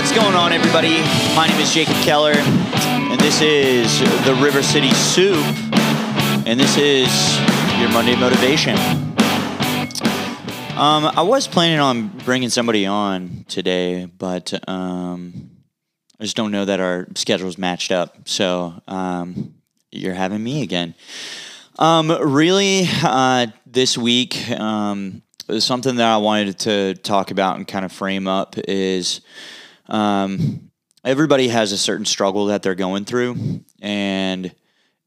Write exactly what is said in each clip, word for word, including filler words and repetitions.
What's going on, everybody? My name is Jacob Keller, and this is the River City Soup, and this is your Monday Motivation. Um, I was planning on bringing somebody on today, but um, I just don't know that our schedules matched up, so um, you're having me again. Um, really, uh, this week, um, something that I wanted to talk about and kind of frame up is um, everybody has a certain struggle that they're going through, and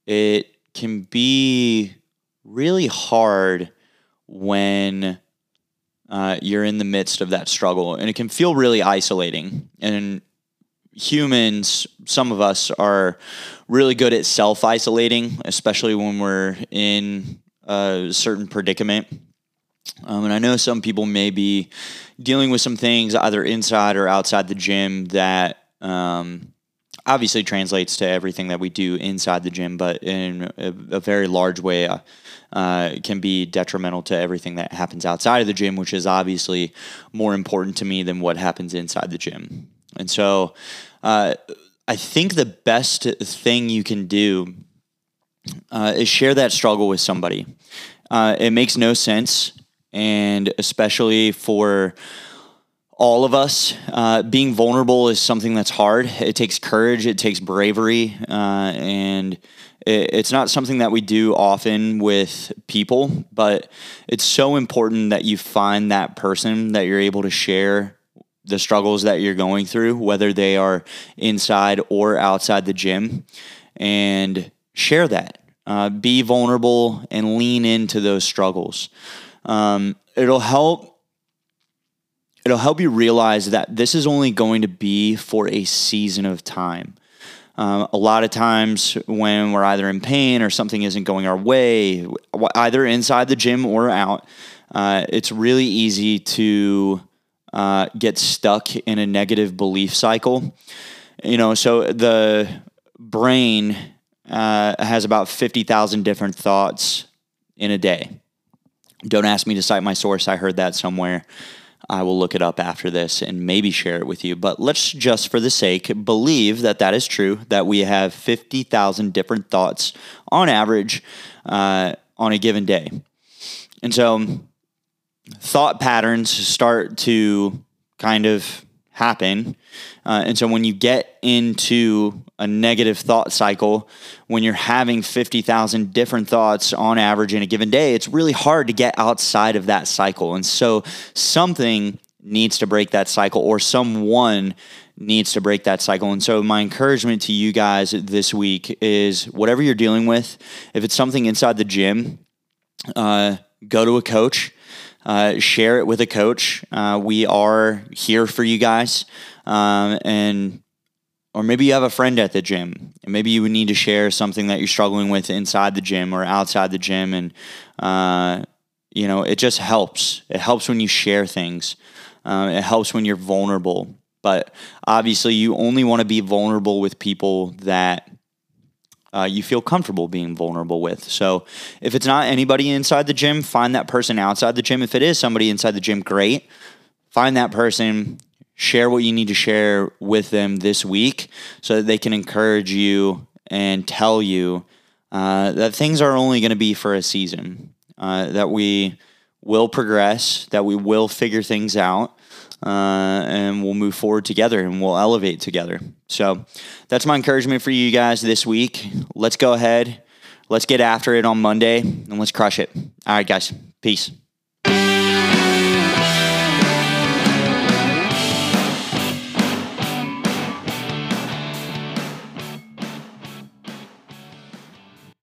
it can be really hard when uh, you're in the midst of that struggle, and it can feel really isolating. And humans, some of us, are really good at self-isolating, especially when we're in a certain predicament. Um, and I know some people may be dealing with some things either inside or outside the gym that um, obviously translates to everything that we do inside the gym, but in a, a very large way uh, uh, can be detrimental to everything that happens outside of the gym, which is obviously more important to me than what happens inside the gym. And so uh, I think the best thing you can do uh, is share that struggle with somebody. Uh, it makes no sense. And especially for all of us, uh, being vulnerable is something that's hard. It takes courage. It takes bravery. Uh, and it, it's not something that we do often with people, but it's so important that you find that person that you're able to share the struggles that you're going through, whether they are inside or outside the gym, and share that. Uh, be vulnerable and lean into those struggles. Um, it'll help. It'll help you realize that this is only going to be for a season of time. Um, a lot of times when we're either in pain or something isn't going our way, either inside the gym or out, uh, it's really easy to uh, get stuck in a negative belief cycle. You know, so the brain uh, has about fifty thousand different thoughts in a day. Don't ask me to cite my source. I heard that somewhere. I will look it up after this and maybe share it with you. But let's just, for the sake, believe that that is true, that we have fifty thousand different thoughts on average uh, on a given day. And so thought patterns start to kind of happen. Uh, and so when you get into a negative thought cycle, when you're having fifty thousand different thoughts on average in a given day, it's really hard to get outside of that cycle. And so something needs to break that cycle, or someone needs to break that cycle. And so my encouragement to you guys this week is whatever you're dealing with, if it's something inside the gym, uh, go to a coach. Uh, share it with a coach. Uh, we are here for you guys. Um, and, or maybe you have a friend at the gym, and maybe you would need to share something that you're struggling with inside the gym or outside the gym. And, uh, you know, it just helps. It helps when you share things. Um, it helps when you're vulnerable, but obviously you only want to be vulnerable with people that Uh, you feel comfortable being vulnerable with. So if it's not anybody inside the gym, find that person outside the gym. If it is somebody inside the gym, great. Find that person, share what you need to share with them this week so that they can encourage you and tell you uh, that things are only going to be for a season, uh, that we will progress, that we will figure things out, Uh, and we'll move forward together, and we'll elevate together. So that's my encouragement for you guys this week. Let's go ahead. Let's get after it on Monday, and let's crush it. All right, guys. Peace.